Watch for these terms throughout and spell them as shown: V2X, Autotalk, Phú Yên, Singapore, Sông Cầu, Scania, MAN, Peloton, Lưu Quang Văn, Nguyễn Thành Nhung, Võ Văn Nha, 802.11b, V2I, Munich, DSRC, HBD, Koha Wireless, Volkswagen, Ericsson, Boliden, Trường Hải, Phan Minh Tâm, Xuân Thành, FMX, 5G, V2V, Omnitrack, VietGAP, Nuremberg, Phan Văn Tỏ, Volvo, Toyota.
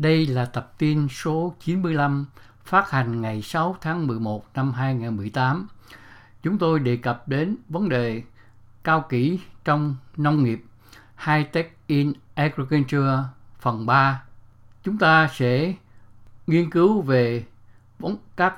Đây là tập tin số 95 phát hành ngày 6 tháng 11 năm 2018. Chúng tôi đề cập đến vấn đề cao kỹ trong nông nghiệp, High Tech in Agriculture phần 3. Chúng ta sẽ nghiên cứu về các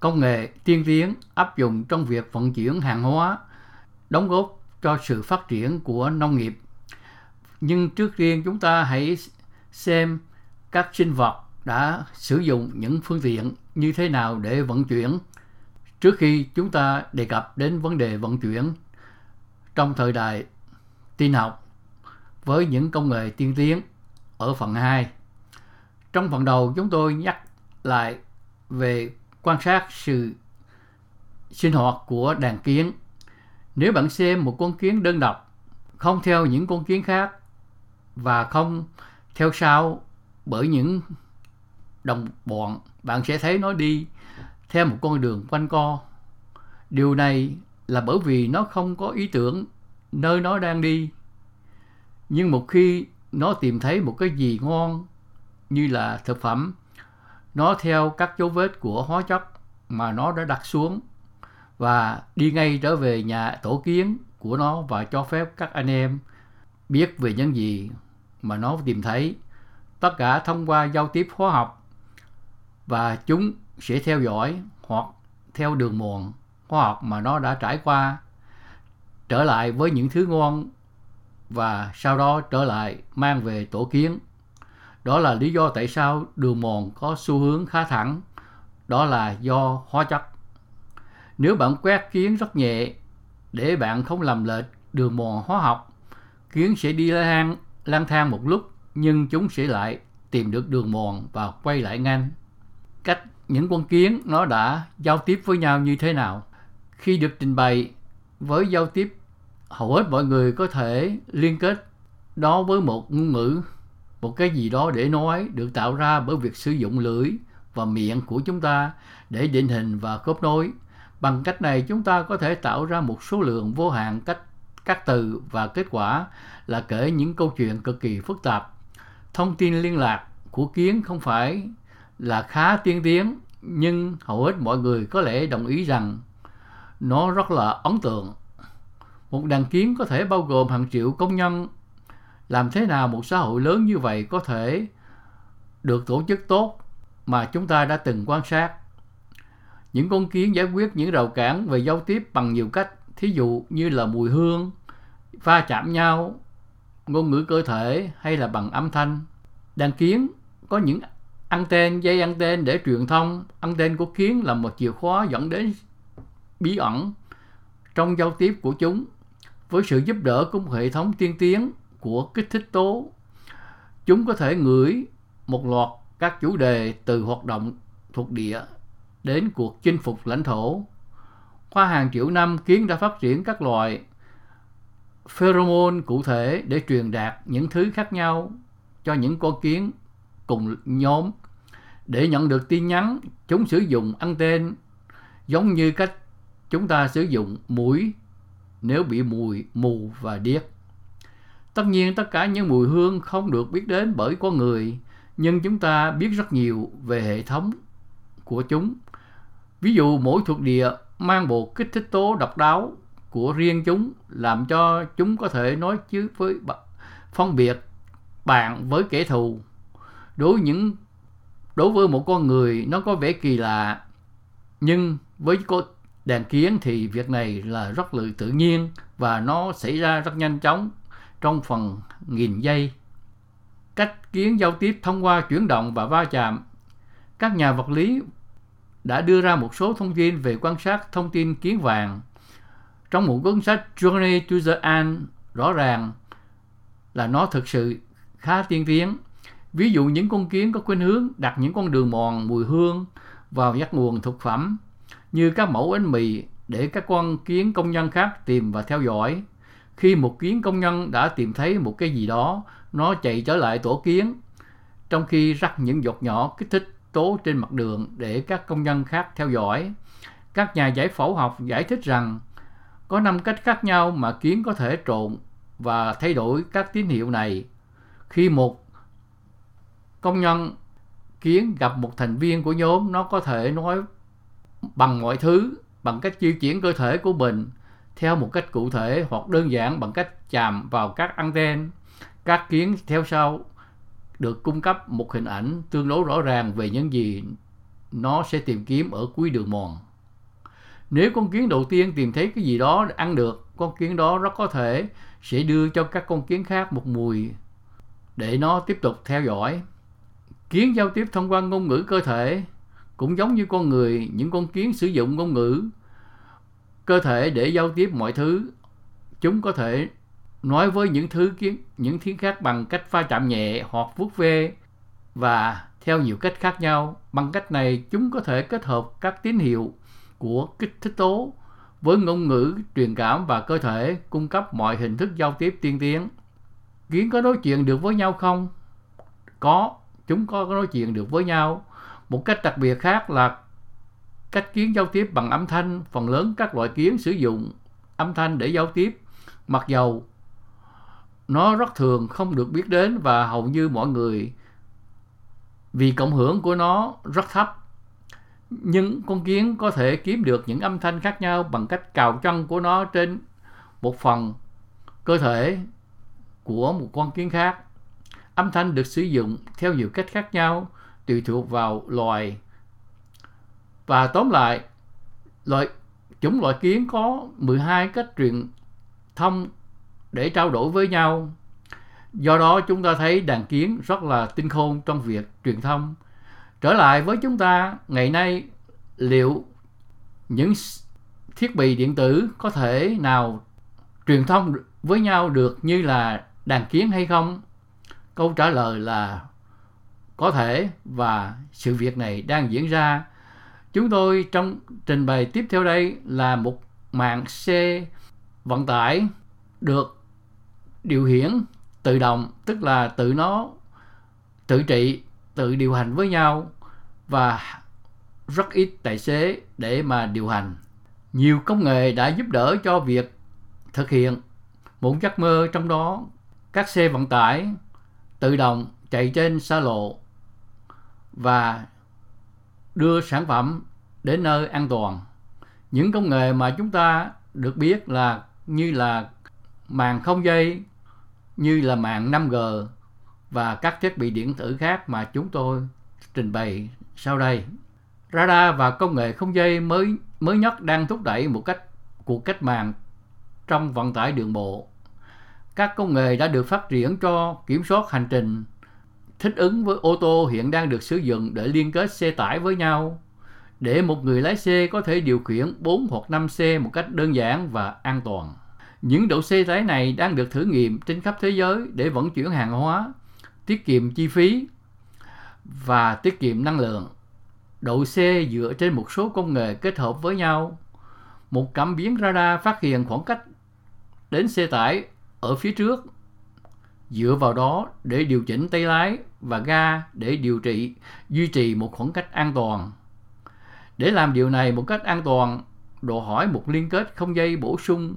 công nghệ tiên tiến áp dụng trong việc vận chuyển hàng hóa, đóng góp cho sự phát triển của nông nghiệp. Nhưng trước tiên chúng ta hãy xem các sinh vật đã sử dụng những phương tiện như thế nào để vận chuyển trước khi chúng ta đề cập đến vấn đề vận chuyển trong thời đại tin học với những công nghệ tiên tiến ở phần 2. Trong phần đầu chúng tôi nhắc lại về quan sát sự sinh hoạt của đàn kiến. Nếu bạn xem một con kiến đơn độc, không theo những con kiến khác và không theo sau bởi những đồng bọn, bạn sẽ thấy nó đi theo một con đường quanh co. Điều này là bởi vì nó không có ý tưởng nơi nó đang đi. Nhưng một khi nó tìm thấy một cái gì ngon như là thực phẩm, nó theo các dấu vết của hóa chất mà nó đã đặt xuống và đi ngay trở về nhà tổ kiến của nó và cho phép các anh em biết về những gì mà nó tìm thấy. Tất cả thông qua giao tiếp hóa học và chúng sẽ theo dõi hoặc theo đường mòn hóa học mà nó đã trải qua trở lại với những thứ ngon và sau đó trở lại mang về tổ kiến. Đó là lý do tại sao đường mòn có xu hướng khá thẳng. Đó là do hóa chất. Nếu bạn quét kiến rất nhẹ để bạn không làm lệch đường mòn hóa học, kiến sẽ đi lang thang một lúc nhưng chúng sẽ lại tìm được đường mòn và quay lại nhanh. Cách những con kiến nó đã giao tiếp với nhau như thế nào? Khi được trình bày với giao tiếp, hầu hết mọi người có thể liên kết đó với một ngôn ngữ, một cái gì đó để nói được tạo ra bởi việc sử dụng lưỡi và miệng của chúng ta để định hình và khớp nối. Bằng cách này chúng ta có thể tạo ra một số lượng vô hạn các từ và kết quả là kể những câu chuyện cực kỳ phức tạp. Thông tin liên lạc của kiến không phải là khá tiên tiến nhưng hầu hết mọi người có lẽ đồng ý rằng nó rất là ấn tượng. Một đàn kiến có thể bao gồm hàng triệu công nhân. Làm thế nào một xã hội lớn như vậy có thể được tổ chức tốt mà chúng ta đã từng quan sát? Những con kiến giải quyết những rào cản về giao tiếp bằng nhiều cách, thí dụ như là mùi hương, va chạm nhau, ngôn ngữ cơ thể hay là bằng âm thanh. Đàn kiến có những anten, dây anten để truyền thông. Anten của kiến là một chìa khóa dẫn đến bí ẩn trong giao tiếp của chúng. Với sự giúp đỡ của một hệ thống tiên tiến của kích thích tố, chúng có thể ngửi một loạt các chủ đề từ hoạt động thuộc địa đến cuộc chinh phục lãnh thổ. Qua hàng triệu năm, kiến đã phát triển các loại pheromone cụ thể để truyền đạt những thứ khác nhau cho những con kiến cùng nhóm. Để nhận được tin nhắn, chúng sử dụng anten giống như cách chúng ta sử dụng mũi nếu bị mù và điếc. Tất nhiên, tất cả những mùi hương không được biết đến bởi con người, nhưng chúng ta biết rất nhiều về hệ thống của chúng. Ví dụ, mỗi thuộc địa mang bộ kích thích tố độc đáo của riêng chúng, làm cho chúng có thể nói chứ với phân biệt bạn với kẻ thù. Đối với một con người nó có vẻ kỳ lạ, nhưng với đàn kiến thì việc này là rất là tự nhiên và nó xảy ra rất nhanh chóng trong phần nghìn giây. Cách kiến giao tiếp thông qua chuyển động và va chạm. Các nhà vật lý đã đưa ra một số thông tin về quan sát thông tin kiến vàng. Trong một cuốn sách Journey to the Ant, rõ ràng là nó thực sự khá tiên tiến. Ví dụ, những con kiến có khuynh hướng đặt những con đường mòn mùi hương vào các nguồn thực phẩm như các mẫu bánh mì để các con kiến công nhân khác tìm và theo dõi. Khi một kiến công nhân đã tìm thấy một cái gì đó, nó chạy trở lại tổ kiến, trong khi rắc những giọt nhỏ kích thích tố trên mặt đường để các công nhân khác theo dõi. Các nhà giải phẫu học giải thích rằng có 5 cách khác nhau mà kiến có thể trộn và thay đổi các tín hiệu này. Khi một công nhân Kiến gặp một thành viên của nhóm, nó có thể nói bằng mọi thứ, bằng cách di chuyển cơ thể của mình theo một cách cụ thể, hoặc đơn giản bằng cách chạm vào các anten. Các kiến theo sau được cung cấp một hình ảnh tương đối rõ ràng về những gì nó sẽ tìm kiếm ở cuối đường mòn. Nếu con kiến đầu tiên tìm thấy cái gì đó ăn được, con kiến đó rất có thể sẽ đưa cho các con kiến khác một mùi để nó tiếp tục theo dõi. Kiến giao tiếp thông qua ngôn ngữ cơ thể. Cũng giống như con người, những con kiến sử dụng ngôn ngữ cơ thể để giao tiếp mọi thứ. Chúng có thể nói với những tiếng khác bằng cách va chạm nhẹ hoặc vuốt ve và theo nhiều cách khác nhau. Bằng cách này, chúng có thể kết hợp các tín hiệu của kích thích tố với ngôn ngữ truyền cảm và cơ thể, cung cấp mọi hình thức giao tiếp tiên tiến. Kiến có nói chuyện được với nhau không? Có, chúng có nói chuyện được với nhau. Một cách đặc biệt khác là cách kiến giao tiếp bằng âm thanh. Phần lớn các loại kiến sử dụng âm thanh để giao tiếp, mặc dầu nó rất thường không được biết đến và hầu như mọi người vì cộng hưởng của nó rất thấp. Nhưng con kiến có thể kiếm được những âm thanh khác nhau bằng cách cào chân của nó trên một phần cơ thể của một con kiến khác. Âm thanh được sử dụng theo nhiều cách khác nhau, tùy thuộc vào loài. Và tóm lại, chủng loại kiến có 12 cách truyền thông để trao đổi với nhau. Do đó chúng ta thấy đàn kiến rất là tinh khôn trong việc truyền thông. Trở lại với chúng ta ngày nay, liệu những thiết bị điện tử có thể nào truyền thông với nhau được như là đàn kiến hay không? Câu trả lời là có thể, và sự việc này đang diễn ra. Chúng tôi trong trình bày tiếp theo đây là một mạng xe vận tải được điều khiển tự động, tức là tự nó tự trị, tự điều hành với nhau và rất ít tài xế để mà điều hành. Nhiều công nghệ đã giúp đỡ cho việc thực hiện một giấc mơ, trong đó các xe vận tải tự động chạy trên xa lộ và đưa sản phẩm đến nơi an toàn. Những công nghệ mà chúng ta được biết là như là màng không dây, như là mạng 5G và các thiết bị điện tử khác mà chúng tôi trình bày sau đây. Radar và công nghệ không dây mới nhất đang thúc đẩy một cuộc cách mạng trong vận tải đường bộ. Các công nghệ đã được phát triển cho kiểm soát hành trình, thích ứng với ô tô hiện đang được sử dụng để liên kết xe tải với nhau, để một người lái xe có thể điều khiển 4 hoặc 5 xe một cách đơn giản và an toàn. Những đội xe tải này đang được thử nghiệm trên khắp thế giới để vận chuyển hàng hóa, tiết kiệm chi phí và tiết kiệm năng lượng. Đội xe dựa trên một số công nghệ kết hợp với nhau. Một cảm biến radar phát hiện khoảng cách đến xe tải ở phía trước, dựa vào đó để điều chỉnh tay lái và ga để duy trì một khoảng cách an toàn. Để làm điều này một cách an toàn, đòi hỏi một liên kết không dây bổ sung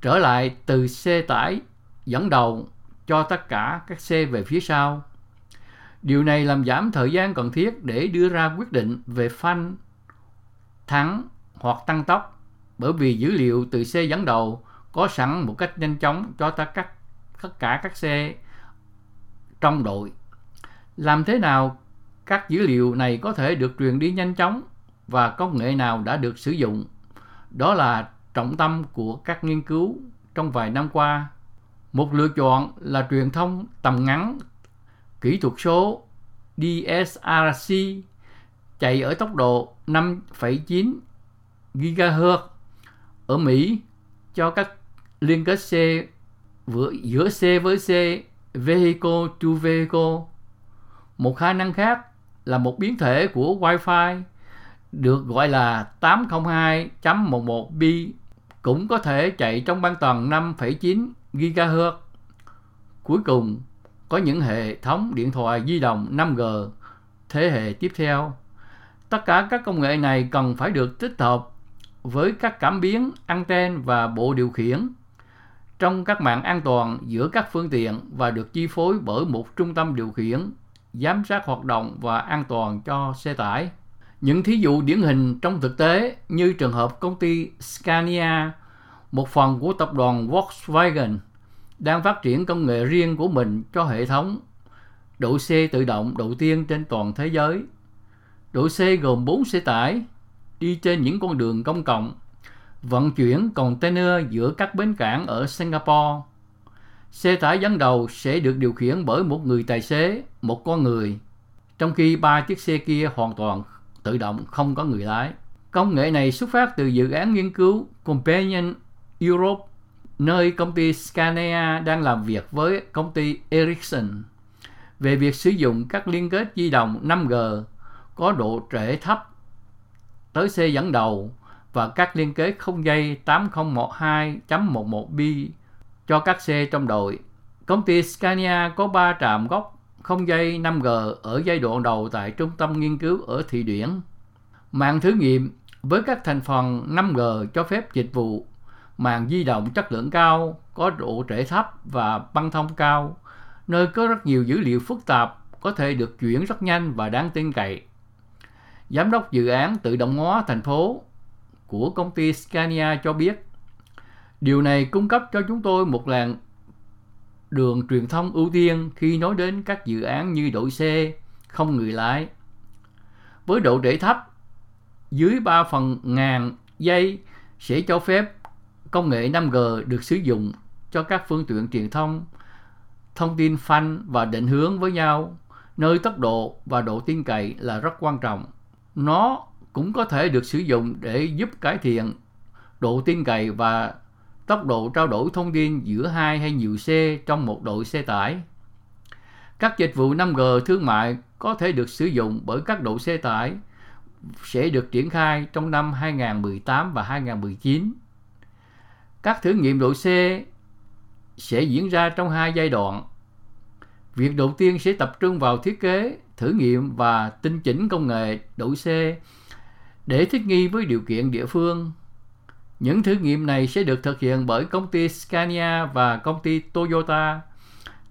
trở lại từ xe tải dẫn đầu cho tất cả các xe về phía sau. Điều này làm giảm thời gian cần thiết để đưa ra quyết định về phanh, thắng hoặc tăng tốc, bởi vì dữ liệu từ xe dẫn đầu có sẵn một cách nhanh chóng cho tất cả các xe trong đội. Làm thế nào các dữ liệu này có thể được truyền đi nhanh chóng và công nghệ nào đã được sử dụng? Đó là trọng tâm của các nghiên cứu trong vài năm qua. Một lựa chọn là truyền thông tầm ngắn, kỹ thuật số DSRC, chạy ở tốc độ 5,9 GHz ở Mỹ cho các liên kết xe giữa xe với xe, vehicle to vehicle. Một khả năng khác là một biến thể của Wi-Fi được gọi là 802.11b, cũng có thể chạy trong band tần 5,9 GHz. Cuối cùng, có những hệ thống điện thoại di động 5G thế hệ tiếp theo. Tất cả các công nghệ này cần phải được tích hợp với các cảm biến, anten và bộ điều khiển trong các mạng an toàn giữa các phương tiện và được chi phối bởi một trung tâm điều khiển giám sát hoạt động và an toàn cho xe tải. Những thí dụ điển hình trong thực tế như trường hợp công ty Scania, một phần của tập đoàn Volkswagen, đang phát triển công nghệ riêng của mình cho hệ thống đội xe tự động đầu tiên trên toàn thế giới. Đội xe gồm 4 xe tải đi trên những con đường công cộng, vận chuyển container giữa các bến cảng ở Singapore. Xe tải dẫn đầu sẽ được điều khiển bởi một người tài xế, một con người, trong khi 3 chiếc xe kia hoàn toàn tự động, không có người lái. Công nghệ này xuất phát từ dự án nghiên cứu Companion Europe, nơi công ty Scania đang làm việc với công ty Ericsson về việc sử dụng các liên kết di động 5G có độ trễ thấp tới xe dẫn đầu và các liên kết không dây 8012.11b cho các xe trong đội. Công ty Scania có 3 trạm gốc không dây 5G ở giai đoạn đầu tại trung tâm nghiên cứu ở Thụy Điển. Mạng thử nghiệm với các thành phần 5G cho phép dịch vụ mạng di động chất lượng cao, có độ trễ thấp và băng thông cao, nơi có rất nhiều dữ liệu phức tạp có thể được chuyển rất nhanh và đáng tin cậy. Giám đốc dự án tự động hóa thành phố của công ty Scania cho biết, điều này cung cấp cho chúng tôi một làn đường truyền thông ưu tiên khi nói đến các dự án như đội xe không người lái. Với độ trễ thấp dưới 3/1000 giây sẽ cho phép công nghệ 5G được sử dụng cho các phương tiện truyền thông, thông tin phanh và định hướng với nhau, nơi tốc độ và độ tin cậy là rất quan trọng. Nó cũng có thể được sử dụng để giúp cải thiện độ tin cậy và tốc độ trao đổi thông tin giữa 2 hay nhiều xe trong một đội xe tải. Các dịch vụ 5G thương mại có thể được sử dụng bởi các đội xe tải sẽ được triển khai trong năm 2018 và 2019. Các thử nghiệm đội xe sẽ diễn ra trong 2 giai đoạn. Việc đầu tiên sẽ tập trung vào thiết kế, thử nghiệm và tinh chỉnh công nghệ đội xe để thích nghi với điều kiện địa phương. Những thử nghiệm này sẽ được thực hiện bởi công ty Scania và công ty Toyota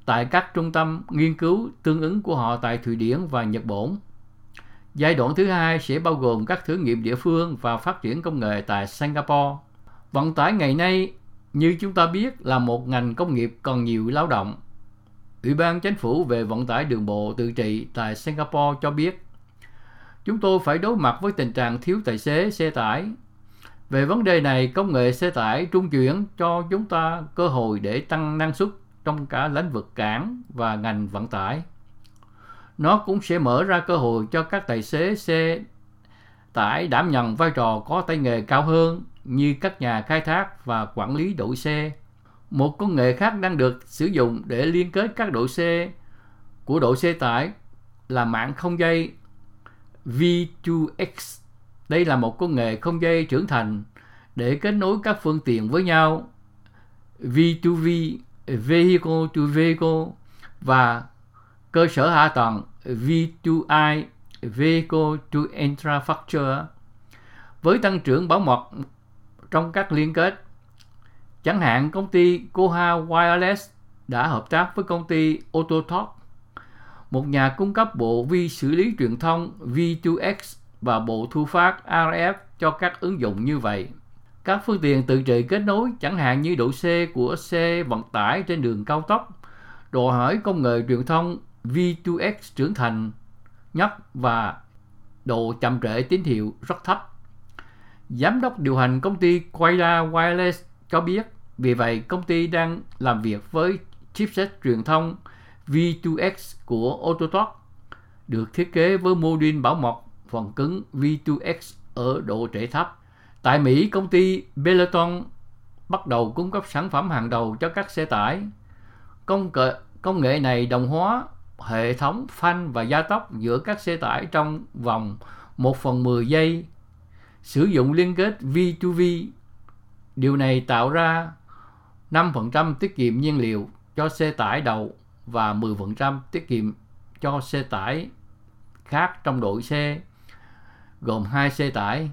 tại các trung tâm nghiên cứu tương ứng của họ tại Thụy Điển và Nhật Bản. Giai đoạn thứ hai sẽ bao gồm các thử nghiệm địa phương và phát triển công nghệ tại Singapore. Vận tải ngày nay, như chúng ta biết, là một ngành công nghiệp còn nhiều lao động. Ủy ban Chính phủ về vận tải đường bộ tự trị tại Singapore cho biết, chúng tôi phải đối mặt với tình trạng thiếu tài xế xe tải. Về vấn đề này, công nghệ xe tải trung chuyển cho chúng ta cơ hội để tăng năng suất trong cả lĩnh vực cảng và ngành vận tải. Nó cũng sẽ mở ra cơ hội cho các tài xế xe tải đảm nhận vai trò có tay nghề cao hơn như các nhà khai thác và quản lý đội xe. Một công nghệ khác đang được sử dụng để liên kết các đội xe của đội xe tải là mạng không dây V2X. Đây là một công nghệ không dây trưởng thành để kết nối các phương tiện với nhau, V2V, Vehicle to Vehicle, và cơ sở hạ tầng V2I, Vehicle to Infrastructure, với tăng trưởng bảo mật trong các liên kết. Chẳng hạn, công ty Koha Wireless đã hợp tác với công ty Autotalk, một nhà cung cấp bộ vi xử lý truyền thông V2X và bộ thu phát RF cho các ứng dụng như vậy. Các phương tiện tự trị kết nối, chẳng hạn như độ xe của xe vận tải trên đường cao tốc, đòi hỏi công nghệ truyền thông V2X trưởng thành nhất và độ chậm trễ tín hiệu rất thấp. Giám đốc điều hành công ty Koha Wireless cho biết, vì vậy công ty đang làm việc với chipset truyền thông V2X của Autotalk được thiết kế với mô đun bảo mật phần cứng V2X ở độ trễ thấp. Tại Mỹ, công ty Peloton bắt đầu cung cấp sản phẩm hàng đầu cho các xe tải. Công nghệ này đồng hóa hệ thống phanh và gia tốc giữa các xe tải trong vòng 1/10 giây, sử dụng liên kết V2V. Điều này tạo ra 5% tiết kiệm nhiên liệu cho xe tải đầu và 10% tiết kiệm cho xe tải khác trong đội xe gồm 2 xe tải.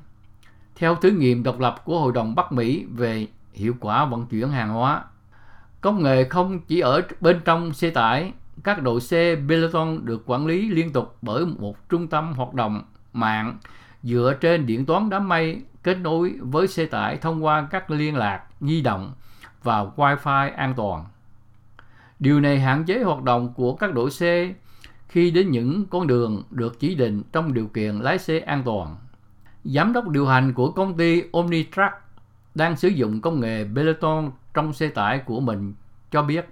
Theo thử nghiệm độc lập của Hội đồng Bắc Mỹ về hiệu quả vận chuyển hàng hóa, công nghệ không chỉ ở bên trong xe tải các đội xe Peloton được quản lý liên tục bởi một trung tâm hoạt động mạng dựa trên điện toán đám mây kết nối với xe tải thông qua các liên lạc di động và Wi-Fi an toàn. Điều này hạn chế hoạt động của các đội xe khi đến những con đường được chỉ định trong điều kiện lái xe an toàn. Giám đốc điều hành của công ty Omnitrack đang sử dụng công nghệ Peloton trong xe tải của mình cho biết,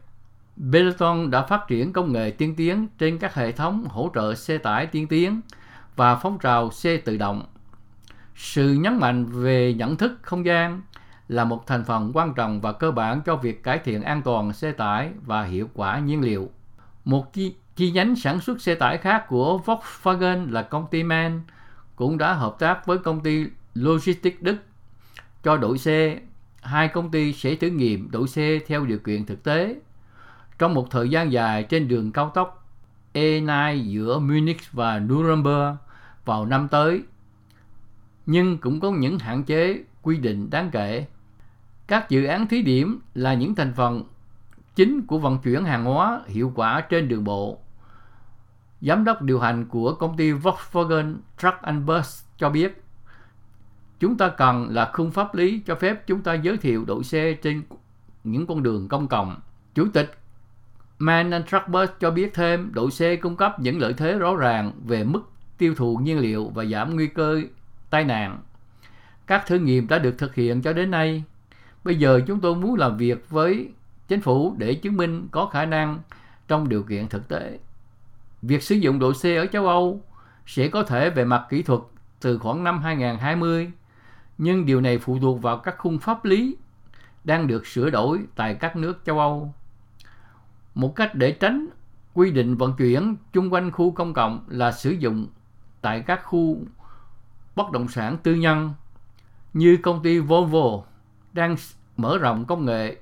Peloton đã phát triển công nghệ tiên tiến trên các hệ thống hỗ trợ xe tải tiên tiến và phong trào xe tự động. Sự nhấn mạnh về nhận thức không gian là một thành phần quan trọng và cơ bản cho việc cải thiện an toàn xe tải và hiệu quả nhiên liệu. Một chi nhánh sản xuất xe tải khác của Volkswagen là công ty MAN cũng đã hợp tác với công ty Logistics Đức cho đổi xe. Hai công ty sẽ thử nghiệm đổi xe theo điều kiện thực tế trong một thời gian dài trên đường cao tốc E9 giữa Munich và Nuremberg vào năm tới, nhưng cũng có những hạn chế quy định đáng kể. Các dự án thí điểm là những thành phần chính của vận chuyển hàng hóa hiệu quả trên đường bộ. Giám đốc điều hành của công ty Volkswagen Truck and Bus cho biết, chúng ta cần là khung pháp lý cho phép chúng ta giới thiệu đội xe trên những con đường công cộng. Chủ tịch MAN and Truck Bus cho biết thêm, đội xe cung cấp những lợi thế rõ ràng về mức tiêu thụ nhiên liệu và giảm nguy cơ tai nạn. Các thử nghiệm đã được thực hiện cho đến nay. Bây giờ chúng tôi muốn làm việc với chính phủ để chứng minh có khả năng trong điều kiện thực tế. Việc sử dụng đội xe ở châu Âu sẽ có thể về mặt kỹ thuật từ khoảng năm 2020, nhưng điều này phụ thuộc vào các khung pháp lý đang được sửa đổi tại các nước châu Âu. Một cách để tránh quy định vận chuyển chung quanh khu công cộng là sử dụng tại các khu bất động sản tư nhân, như công ty Volvo đang mở rộng công nghệ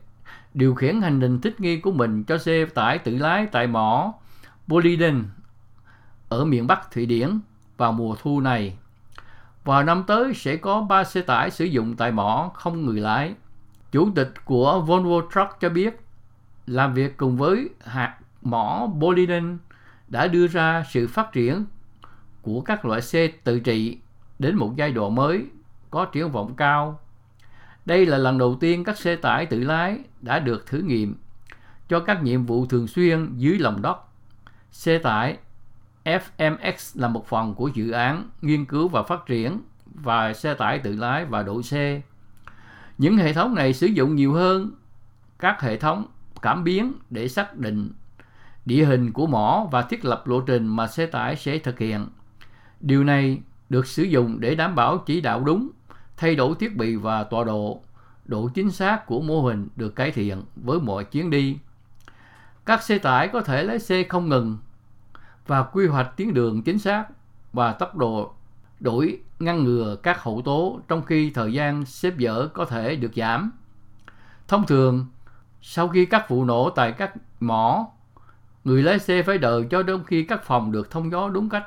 điều khiển hành trình thích nghi của mình cho xe tải tự lái tại mỏ Boliden ở miền Bắc Thụy Điển vào mùa thu này. Vào năm tới sẽ có 3 xe tải sử dụng tại mỏ không người lái. Chủ tịch của Volvo Truck cho biết, làm việc cùng với hạt mỏ Boliden đã đưa ra sự phát triển của các loại xe tự trị đến một giai đoạn mới có triển vọng cao. Đây là lần đầu tiên các xe tải tự lái đã được thử nghiệm cho các nhiệm vụ thường xuyên dưới lòng đất. Xe tải FMX là một phần của dự án nghiên cứu và phát triển và xe tải tự lái và đội xe. Những hệ thống này sử dụng nhiều hơn các hệ thống cảm biến để xác định địa hình của mỏ và thiết lập lộ trình mà xe tải sẽ thực hiện. Điều này được sử dụng để đảm bảo chỉ đạo đúng, thay đổi thiết bị và tọa độ, độ chính xác của mô hình được cải thiện với mọi chuyến đi. Các xe tải có thể lái xe không ngừng và quy hoạch tuyến đường chính xác và tốc độ đổi ngăn ngừa các hậu tố, trong khi thời gian xếp dỡ có thể được giảm. Thông thường, sau khi các vụ nổ tại các mỏ, người lái xe phải đợi cho đến khi các phòng được thông gió đúng cách.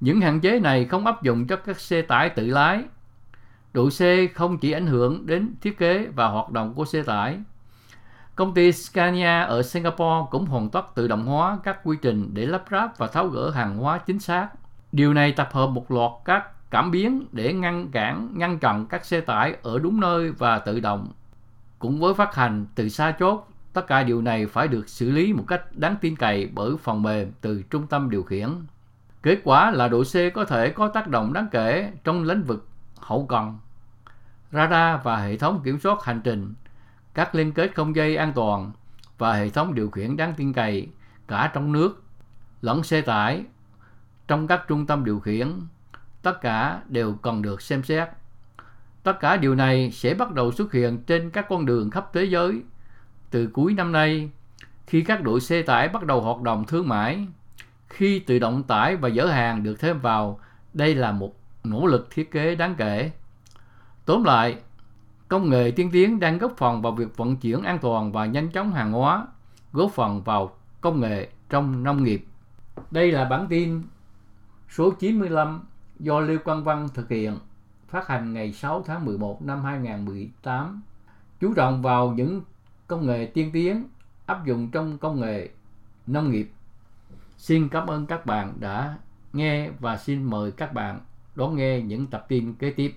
Những hạn chế này không áp dụng cho các xe tải tự lái. Đội xe không chỉ ảnh hưởng đến thiết kế và hoạt động của xe tải. Công ty Scania ở Singapore cũng hoàn tất tự động hóa các quy trình để lắp ráp và tháo gỡ hàng hóa chính xác. Điều này tập hợp một loạt các cảm biến để ngăn chặn các xe tải ở đúng nơi và tự động, cũng với phát hành từ xa chốt. Tất cả điều này phải được xử lý một cách đáng tin cậy bởi phần mềm từ trung tâm điều khiển. Kết quả là đội xe có thể có tác động đáng kể trong lĩnh vực hậu cần, radar và hệ thống kiểm soát hành trình, các liên kết không dây an toàn và hệ thống điều khiển đáng tin cậy cả trong nước lẫn xe tải trong các trung tâm điều khiển. Tất cả đều cần được xem xét. Tất cả điều này sẽ bắt đầu xuất hiện trên các con đường khắp thế giới từ cuối năm nay, khi các đội xe tải bắt đầu hoạt động thương mại, khi tự động tải và dỡ hàng được thêm vào. Đây là một nỗ lực thiết kế đáng kể. Tóm lại, công nghệ tiên tiến đang góp phần vào việc vận chuyển an toàn và nhanh chóng hàng hóa, góp phần vào công nghệ trong nông nghiệp. Đây là bản tin số 95 do Lưu Quang Văn thực hiện, phát hành ngày 6 tháng 11 năm 2018, chú trọng vào những công nghệ tiên tiến áp dụng trong công nghệ nông nghiệp. Xin cảm ơn các bạn đã nghe và xin mời các bạn đón nghe những tập tin kế tiếp.